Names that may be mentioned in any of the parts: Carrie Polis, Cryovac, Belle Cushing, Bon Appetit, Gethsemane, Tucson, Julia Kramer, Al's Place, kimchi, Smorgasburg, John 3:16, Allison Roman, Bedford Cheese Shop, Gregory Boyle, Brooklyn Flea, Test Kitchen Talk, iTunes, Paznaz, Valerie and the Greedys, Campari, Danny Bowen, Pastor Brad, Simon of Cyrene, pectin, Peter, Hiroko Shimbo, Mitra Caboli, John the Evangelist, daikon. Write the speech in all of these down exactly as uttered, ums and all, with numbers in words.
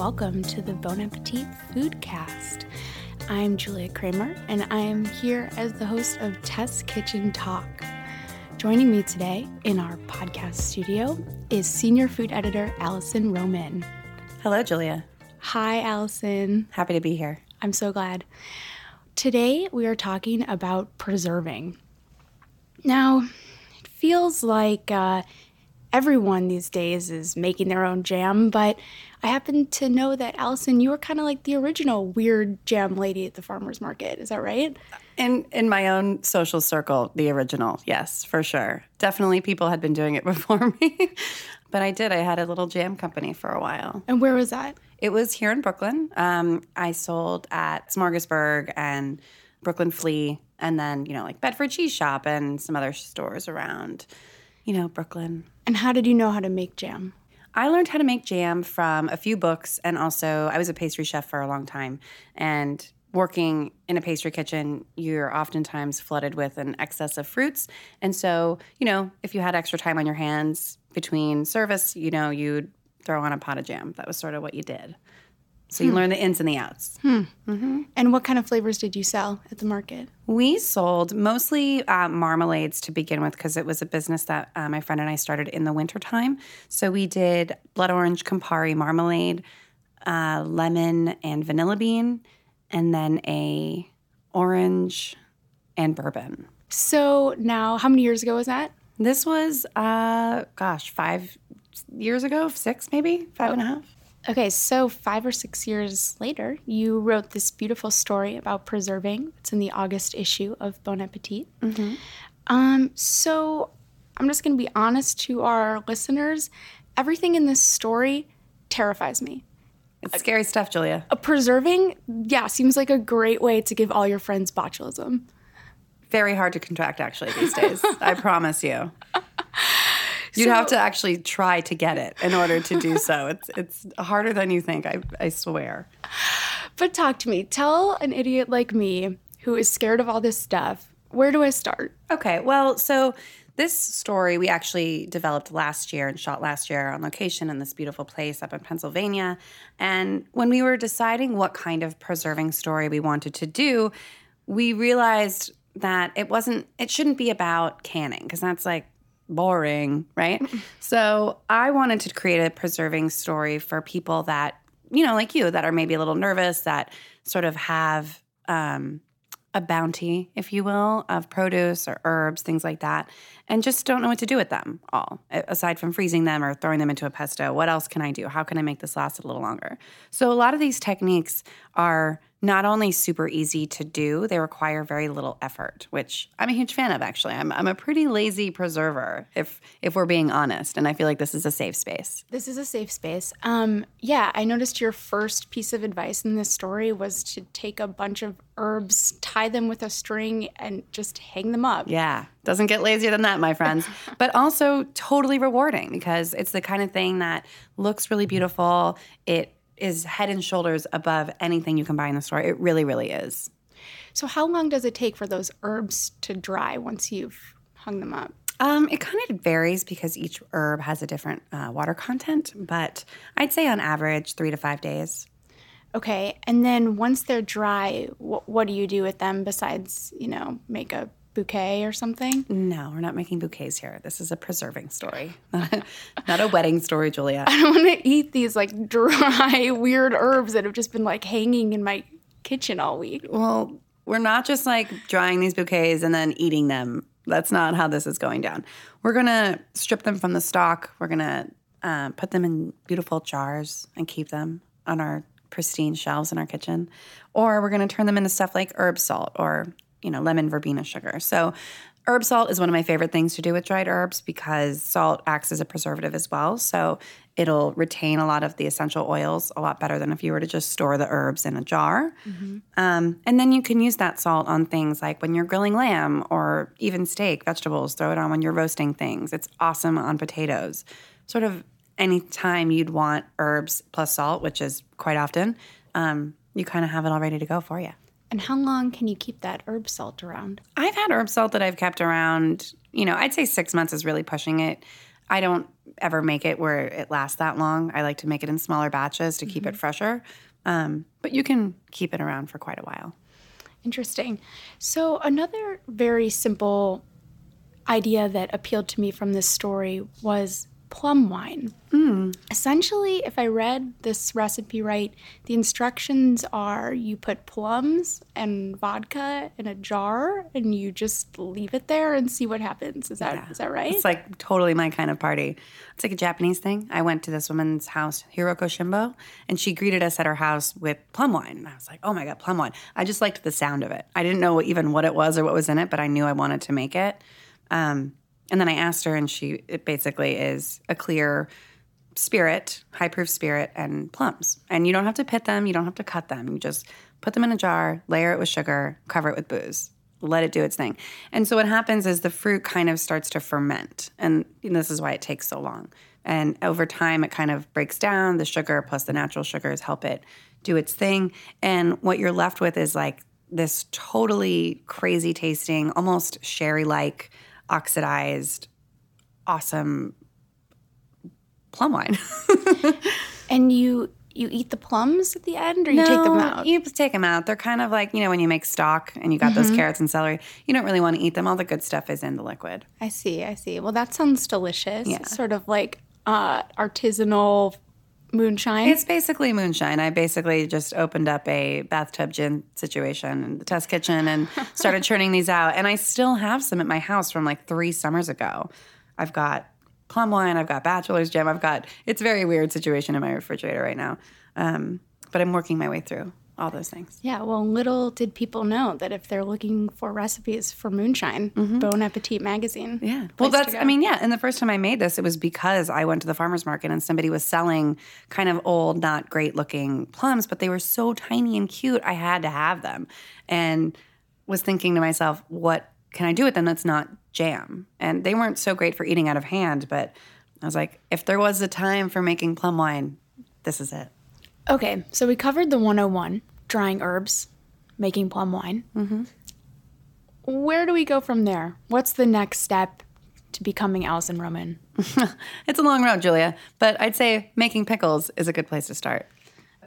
welcome to the Bon Appetit Foodcast. I'm Julia Kramer, and I am here as the host of Test Kitchen Talk. Joining me today in our podcast studio is senior food editor Allison Roman. Hello, Julia. Hi, Allison. Happy to be here. I'm so glad. Today, we are talking about preserving. Now, it feels like uh, everyone these days is making their own jam, but I happen to know that, Allison, you were kind of like the original weird jam lady at the farmer's market. Is that right? In, in my own social circle, the original, yes, for sure. Definitely people had been doing it before me, but I did. I had a little jam company for a while. And where was that? It was here in Brooklyn. Um, I sold at Smorgasburg and Brooklyn Flea and then, you know, like Bedford Cheese Shop and some other stores around, you know, Brooklyn. And how did you know how to make jam? I learned how to make jam from a few books, and also I was a pastry chef for a long time. And working in a pastry kitchen, you're oftentimes flooded with an excess of fruits. And so, you know, if you had extra time on your hands between service, you know, you'd throw on a pot of jam. That was sort of what you did. So you hmm. learn the ins and the outs. Hmm. Mm-hmm. And what kind of flavors did you sell at the market? We sold mostly uh, marmalades to begin with, because it was a business that uh, my friend and I started in the wintertime. So we did blood orange Campari marmalade, uh, lemon and vanilla bean, and then a orange and bourbon. So now, how many years ago was that? This was, uh, gosh, five years ago, six maybe, five oh. and a half. Okay, so five or six years later, you wrote this beautiful story about preserving. It's in the August issue of Bon Appetit. Mm-hmm. Um, so I'm just going to be honest to our listeners. Everything in this story terrifies me. It's scary stuff, Julia. Uh, preserving, yeah, seems like a great way to give all your friends botulism. Very hard to contract, actually, these days. I promise you. You'd so, have to actually try to get it in order to do so. It's it's harder than you think, I I swear. But talk to me. Tell an idiot like me who is scared of all this stuff, where do I start? Okay, well, so this story we actually developed last year and shot last year on location in this beautiful place up in Pennsylvania. And when we were deciding what kind of preserving story we wanted to do, we realized that it wasn't, it shouldn't be about canning, because that's like, boring, right? So I wanted to create a preserving story for people that, you know, like you, that are maybe a little nervous, that sort of have um, a bounty, if you will, of produce or herbs, things like that, and just don't know what to do with them all. Aside from freezing them or throwing them into a pesto, what else can I do? How can I make this last a little longer? So a lot of these techniques are not only super easy to do, they require very little effort, which I'm a huge fan of, actually. I'm I'm a pretty lazy preserver, if if we're being honest, and I feel like this is a safe space. This is a safe space. Um, yeah, I noticed your first piece of advice in this story was to take a bunch of herbs, tie them with a string, and just hang them up. Yeah, doesn't get lazier than that, my friends. But also totally rewarding, because it's the kind of thing that looks really beautiful. It is head and shoulders above anything you can buy in the store. It really, really is. So how long does it take for those herbs to dry once you've hung them up? Um, it kind of varies because each herb has a different uh, water content, but I'd say on average three to five days. Okay, and then once they're dry, wh- what do you do with them besides, you know, make a bouquet or something? No, we're not making bouquets here. This is a preserving story, not a, not a wedding story, Julia. I don't want to eat these like dry, weird herbs that have just been like hanging in my kitchen all week. Well, we're not just like drying these bouquets and then eating them. That's not how this is going down. We're going to strip them from the stalk. We're going to uh, put them in beautiful jars and keep them on our pristine shelves in our kitchen. Or we're going to turn them into stuff like herb salt or you know, lemon verbena sugar. So herb salt is one of my favorite things to do with dried herbs because salt acts as a preservative as well. So it'll retain a lot of the essential oils a lot better than if you were to just store the herbs in a jar. Mm-hmm. Um, and then you can use that salt on things like when you're grilling lamb or even steak, vegetables, throw it on when you're roasting things. It's awesome on potatoes. Sort of any time you'd want herbs plus salt, which is quite often, um, you kind of have it all ready to go for you. And how long can you keep that herb salt around? I've had herb salt that I've kept around, you know, I'd say six months is really pushing it. I don't ever make it where it lasts that long. I like to make it in smaller batches to keep mm-hmm. it fresher. Um, but you can keep it around for quite a while. Interesting. So another very simple idea that appealed to me from this story was plum wine. Mm. Essentially, if I read this recipe right, the instructions are you put plums and vodka in a jar and you just leave it there and see what happens. Is that yeah. is that right? It's like totally my kind of party. It's like a Japanese thing. I went to this woman's house, Hiroko Shimbo, and she greeted us at her house with plum wine. And I was like, oh my God, plum wine. I just liked the sound of it. I didn't know even what it was or what was in it, but I knew I wanted to make it. Um, and then I asked her, and she it basically is a clear spirit, high-proof spirit, and plums. And you don't have to pit them. You don't have to cut them. You just put them in a jar, layer it with sugar, cover it with booze, let it do its thing. And so what happens is the fruit kind of starts to ferment, and this is why it takes so long. And over time, it kind of breaks down. The sugar plus the natural sugars help it do its thing. And what you're left with is like this totally crazy-tasting, almost sherry-like, oxidized, awesome plum wine. And you you eat the plums at the end, or you no, take them out? You take them out. They're kind of like, you know, when you make stock and you got mm-hmm. those carrots and celery, you don't really want to eat them. All the good stuff is in the liquid. I see, I see. Well, that sounds delicious. Yeah. It's sort of like uh, artisanal moonshine. It's basically moonshine. I basically just opened up a bathtub gin situation in the test kitchen and started churning these out. And I still have some at my house from like three summers ago. I've got plum wine. I've got bachelor's jam. I've got – it's a very weird situation in my refrigerator right now. Um, but I'm working my way through all those things. Yeah, well, little did people know that if they're looking for recipes for moonshine, mm-hmm. Bon Appetit magazine. Yeah. Well, that's, I mean, yeah. And the first time I made this, it was because I went to the farmer's market and somebody was selling kind of old, not great looking plums, but they were so tiny and cute, I had to have them. And was thinking to myself, what can I do with them that's not jam? And they weren't so great for eating out of hand, but I was like, if there was a time for making plum wine, this is it. Okay, so we covered the one oh one, drying herbs, making plum wine. Mm-hmm. Where do we go from there? What's the next step to becoming Allison Roman? It's a long road, Julia, but I'd say making pickles is a good place to start.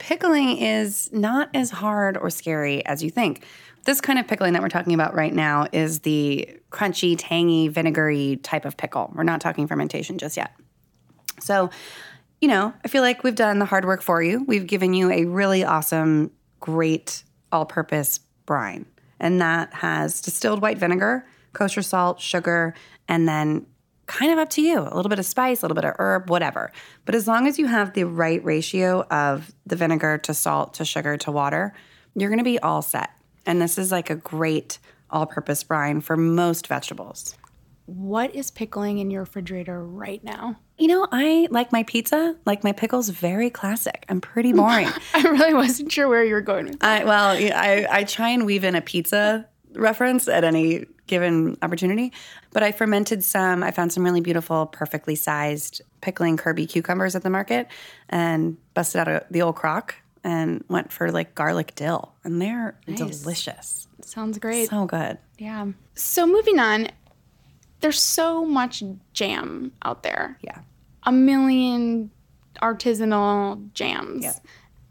Pickling is not as hard or scary as you think. This kind of pickling that we're talking about right now is the crunchy, tangy, vinegary type of pickle. We're not talking fermentation just yet. So, you know, I feel like we've done the hard work for you. We've given you a really awesome, great, all-purpose brine. And that has distilled white vinegar, kosher salt, sugar, and then kind of up to you, a little bit of spice, a little bit of herb, whatever. But as long as you have the right ratio of the vinegar to salt to sugar to water, you're going to be all set. And this is like a great all-purpose brine for most vegetables. What is pickling in your refrigerator right now? You know, I like my pizza, like my pickles, very classic. I'm pretty boring. I really wasn't sure where you were going with that. I, well, I, I try and weave in a pizza reference at any given opportunity. But I fermented some. I found some really beautiful, perfectly sized pickling Kirby cucumbers at the market and busted out a, the old crock and went for like garlic dill. And they're nice. Delicious. Sounds great. So good. Yeah. So moving on. There's so much jam out there. Yeah. A million artisanal jams. Yeah.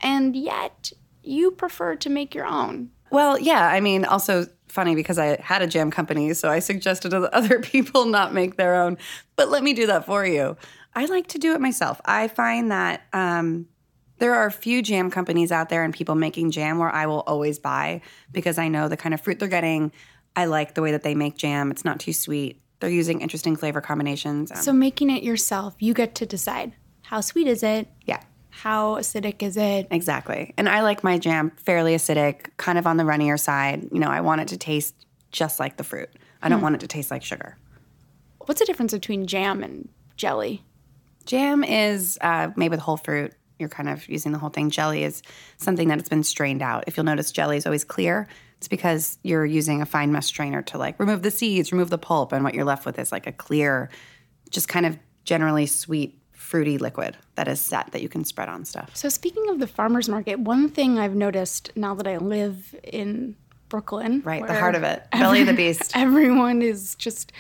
And yet you prefer to make your own. Well, yeah. I mean, also funny because I had a jam company, so I suggested to other people not make their own. But let me do that for you. I like to do it myself. I find that um, there are a few jam companies out there and people making jam where I will always buy because I know the kind of fruit they're getting. I like the way that they make jam. It's not too sweet. They're using interesting flavor combinations. Um, so making it yourself, you get to decide how sweet is it? Yeah. How acidic is it? Exactly. And I like my jam fairly acidic, kind of on the runnier side. You know, I want it to taste just like the fruit. I don't mm. want it to taste like sugar. What's the difference between jam and jelly? Jam is uh, made with whole fruit. You're kind of using the whole thing. Jelly is something that it's been strained out. If you'll notice, jelly is always clear. It's because you're using a fine mesh strainer to like remove the seeds, remove the pulp, and what you're left with is like a clear, just kind of generally sweet, fruity liquid that is set that you can spread on stuff. So speaking of the farmer's market, one thing I've noticed now that I live in Brooklyn. Right, the heart of it. Every, belly of the beast. Everyone is just,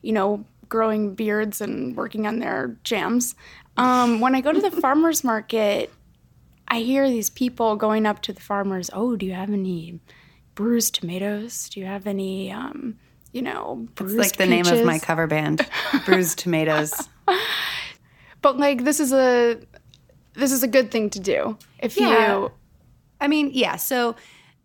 you know, growing beards and working on their jams. Um, when I go to the farmer's market, I hear these people going up to the farmers, oh, do you have any bruised tomatoes? Do you have any, um, you know, bruised It's like the peaches? Name of my cover band, Bruised Tomatoes. But, like, this is a this is a good thing to do if yeah. you... I mean, yeah, so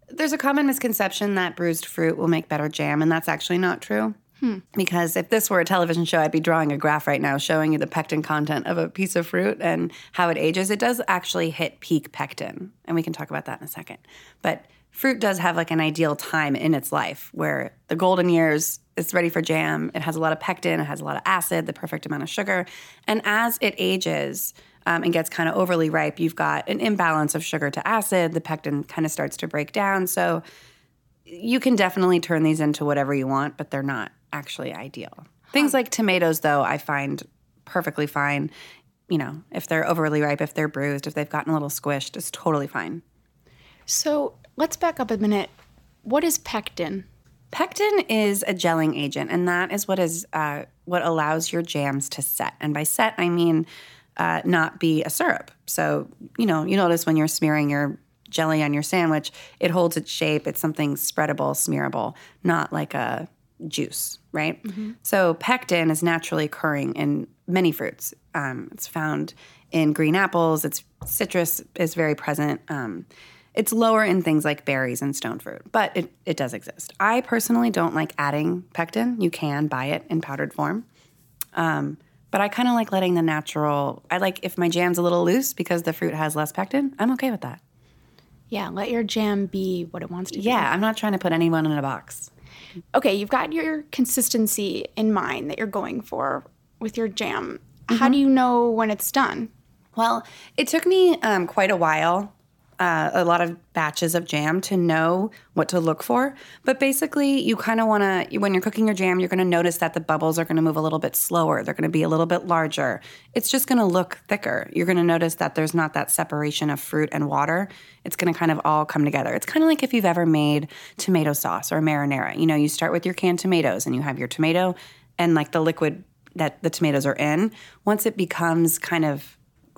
there's a common misconception that bruised fruit will make better jam, and that's actually not true. Hmm. Because if this were a television show, I'd be drawing a graph right now showing you the pectin content of a piece of fruit and how it ages. It does actually hit peak pectin, and we can talk about that in a second. But fruit does have like an ideal time in its life where the golden years, it's ready for jam, it has a lot of pectin, it has a lot of acid, the perfect amount of sugar. And as it ages um, and gets kind of overly ripe, you've got an imbalance of sugar to acid, the pectin kind of starts to break down. So you can definitely turn these into whatever you want, but they're not actually ideal. Things like tomatoes, though, I find perfectly fine. You know, if they're overly ripe, if they're bruised, if they've gotten a little squished, it's totally fine. So let's back up a minute. What is pectin? Pectin is a gelling agent, and that is what is uh, what allows your jams to set. And by set, I mean uh, not be a syrup. So, you know, you notice when you're smearing your jelly on your sandwich, it holds its shape. It's something spreadable, smearable, not like a juice, right? Mm-hmm. So pectin is naturally occurring in many fruits. Um, it's found in green apples. It's citrus is very present. Um, it's lower in things like berries and stone fruit, but it, it does exist. I personally don't like adding pectin. You can buy it in powdered form. Um, but I kind of like letting the natural, I like if my jam's a little loose because the fruit has less pectin, I'm okay with that. Yeah, let your jam be what it wants to be. Yeah, I'm not trying to put anyone in a box. Okay, you've got your consistency in mind that you're going for with your jam. Mm-hmm. How do you know when it's done? Well, it took me um, quite a while, uh, a lot of batches of jam to know what to look for. But basically, you kind of want to, when you're cooking your jam, you're going to notice that the bubbles are going to move a little bit slower. They're going to be a little bit larger. It's just going to look thicker. You're going to notice that there's not that separation of fruit and water. It's going to kind of all come together. It's kind of like if you've ever made tomato sauce or marinara. You know, you start with your canned tomatoes and you have your tomato and like the liquid that the tomatoes are in. Once it becomes kind of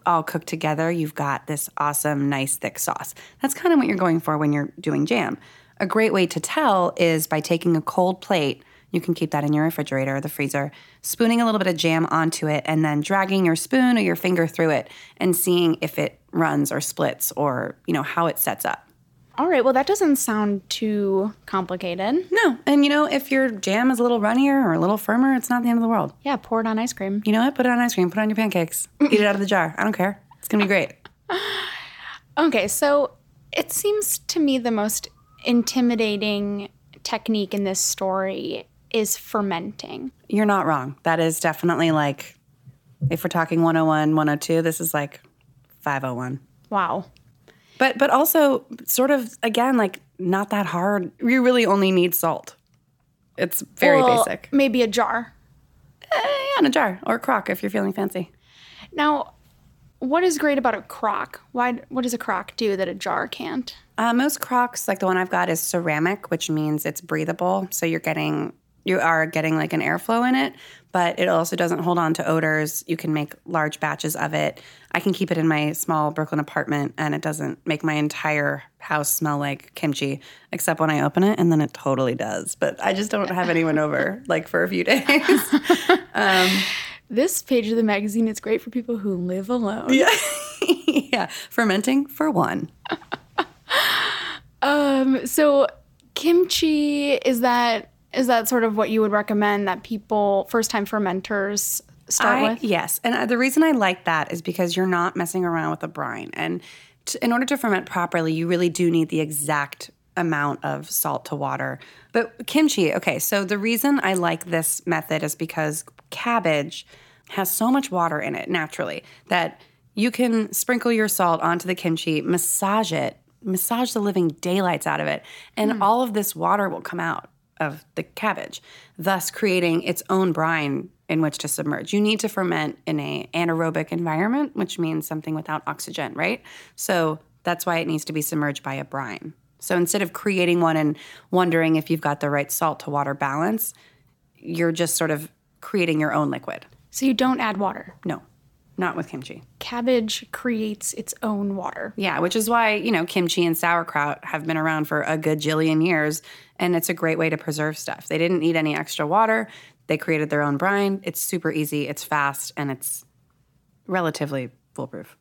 all cooked together, you've got this awesome, nice, thick sauce. That's kind of what you're going for when you're doing jam. A great way to tell is by taking a cold plate, you can keep that in your refrigerator or the freezer, spooning a little bit of jam onto it, and then dragging your spoon or your finger through it and seeing if it runs or splits or, you know, how it sets up. All right, well, that doesn't sound too complicated. No, and you know, if your jam is a little runnier or a little firmer, it's not the end of the world. Yeah, pour it on ice cream. You know what? Put it on ice cream. Put it on your pancakes. Eat it out of the jar. I don't care. It's going to be great. Okay, so it seems to me the most intimidating technique in this story is fermenting. You're not wrong. That is definitely like, if we're talking one oh one, one oh two, this is like five oh one. Wow. But but also sort of, again, like not that hard. You really only need salt. It's very well, basic. Maybe a jar. Eh, yeah, in a jar or a crock if you're feeling fancy. Now, what is great about a crock? Why? What does a crock do that a jar can't? Uh, most crocks, like the one I've got, is ceramic, which means it's breathable. So you're getting you are getting like an airflow in it, but it also doesn't hold on to odors. You can make large batches of it. I can keep it in my small Brooklyn apartment, and it doesn't make my entire house smell like kimchi, except when I open it, and then it totally does. But I just don't have anyone over, like, for a few days. Um, this page of the magazine is great for people who live alone. Yeah, yeah. Fermenting for one. um. So kimchi, is that... Is that sort of what you would recommend that people, first-time fermenters, start I, with? Yes. And the reason I like that is because you're not messing around with the brine. And to, in order to ferment properly, you really do need the exact amount of salt to water. But kimchi, okay, so the reason I like this method is because cabbage has so much water in it naturally that you can sprinkle your salt onto the kimchi, massage it, massage the living daylights out of it, and mm. all of this water will come out of the cabbage, thus creating its own brine in which to submerge. You need to ferment in an anaerobic environment, which means something without oxygen, right? So that's why it needs to be submerged by a brine. So instead of creating one and wondering if you've got the right salt to water balance, you're just sort of creating your own liquid. So you don't add water? No, not with kimchi. Cabbage creates its own water. Yeah, which is why, you know, kimchi and sauerkraut have been around for a gajillion years, and it's a great way to preserve stuff. They didn't need any extra water. They created their own brine. It's super easy, it's fast, and it's relatively foolproof.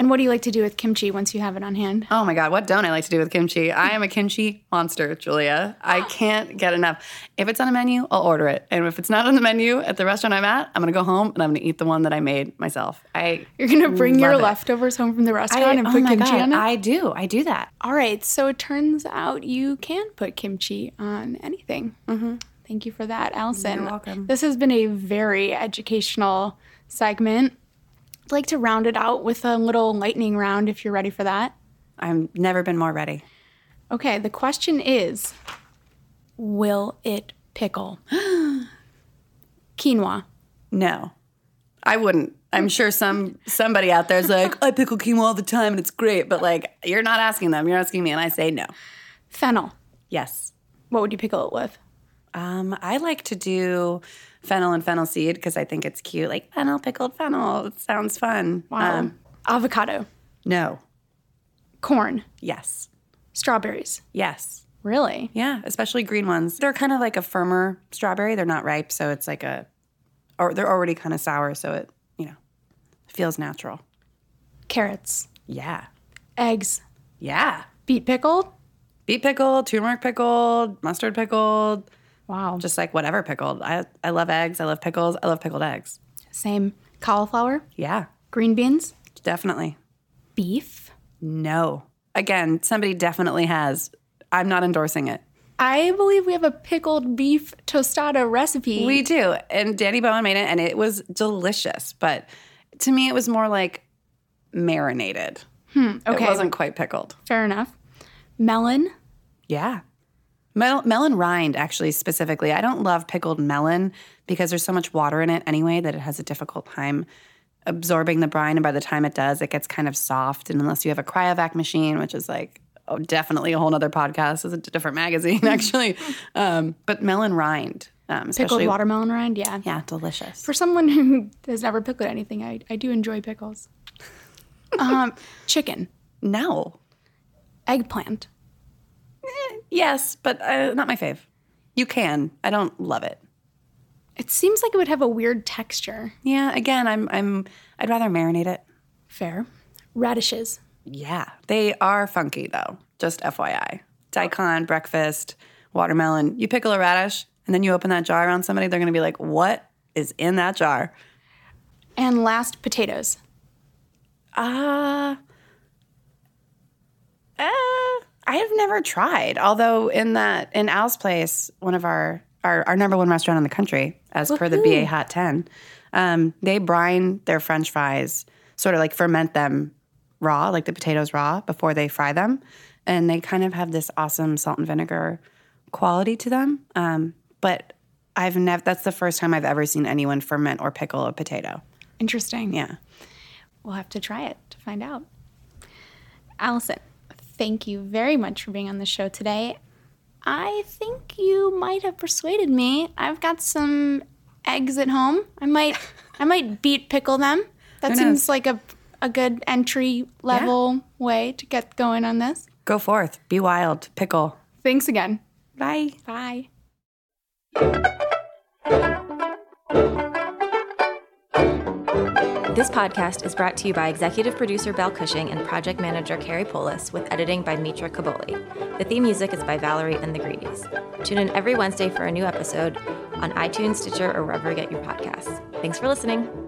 And what do you like to do with kimchi once you have it on hand? Oh, my God. What don't I like to do with kimchi? I am a kimchi monster, Julia. I can't get enough. If it's on a menu, I'll order it. And if it's not on the menu at the restaurant I'm at, I'm going to go home and I'm going to eat the one that I made myself. I You're going to bring your it. leftovers home from the restaurant I, and put oh my kimchi God, on it? I do. I do that. All right. So it turns out you can put kimchi on anything. Mm-hmm. Thank you for that, Allison. You're welcome. This has been a very educational segment. I'd like to round it out with a little lightning round if you're ready for that. I've never been more ready. Okay, the question is, will it pickle? Quinoa. No, I wouldn't. I'm sure some somebody out there is like, I pickle quinoa all the time and it's great, but like, you're not asking them, you're asking me, and I say no. Fennel. Yes. What would you pickle it with? Um, I like to do fennel and fennel seed because I think it's cute. Like fennel, pickled fennel. It sounds fun. Wow. Um, Avocado. No. Corn. Yes. Strawberries. Yes. Really? Yeah, especially green ones. They're kind of like a firmer strawberry. They're not ripe, so it's like a – or they're already kind of sour, so it, you know, feels natural. Carrots. Yeah. Eggs. Yeah. Beet pickled? Beet pickled, turmeric pickled, mustard pickled. Wow. Just like whatever pickled. I I love eggs. I love pickles. I love pickled eggs. Same. Cauliflower? Yeah. Green beans? Definitely. Beef? No. Again, somebody definitely has. I'm not endorsing it. I believe we have a pickled beef tostada recipe. We do. And Danny Bowen made it, and it was delicious. But to me, it was more like marinated. Hmm. Okay. It wasn't quite pickled. Fair enough. Melon? Yeah. Mel- melon rind, actually, specifically. I don't love pickled melon because there's so much water in it anyway that it has a difficult time absorbing the brine. And by the time it does, it gets kind of soft. And unless you have a cryovac machine, which is like oh, definitely a whole other podcast. It's a different magazine, actually. um, but melon rind. Um, pickled watermelon rind, yeah. Yeah, delicious. For someone who has never pickled anything, I, I do enjoy pickles. um, chicken. No. Eggplant. Yes, but uh, not my fave. You can. I don't love it. It seems like it would have a weird texture. Yeah, again, I'm I'm I'd rather marinate it. Fair. Radishes. Yeah. They are funky though. Just F Y I. Daikon, breakfast, watermelon. You pickle a radish and then you open that jar around somebody, they're going to be like, "What is in that jar?" And last, potatoes. Ah. Uh, uh I have never tried, although in that in Al's Place, one of our, our, our number one restaurant in the country, as Woo-hoo. per the B A Hot ten, um, they brine their French fries, sort of like ferment them raw, like the potatoes raw, before they fry them, and they kind of have this awesome salt and vinegar quality to them. Um, but I've never that's the first time I've ever seen anyone ferment or pickle a potato. Interesting. Yeah, we'll have to try it to find out. Allison. Thank you very much for being on the show today. I think you might have persuaded me. I've got some eggs at home. I might I might beet pickle them. That seems like a a good entry level yeah. way to get going on this. Go forth. Be wild. Pickle. Thanks again. Bye. Bye. This podcast is brought to you by executive producer Belle Cushing and project manager Carrie Polis, with editing by Mitra Caboli. The theme music is by Valerie and the Greedys. Tune in every Wednesday for a new episode on iTunes, Stitcher, or wherever you get your podcasts. Thanks for listening.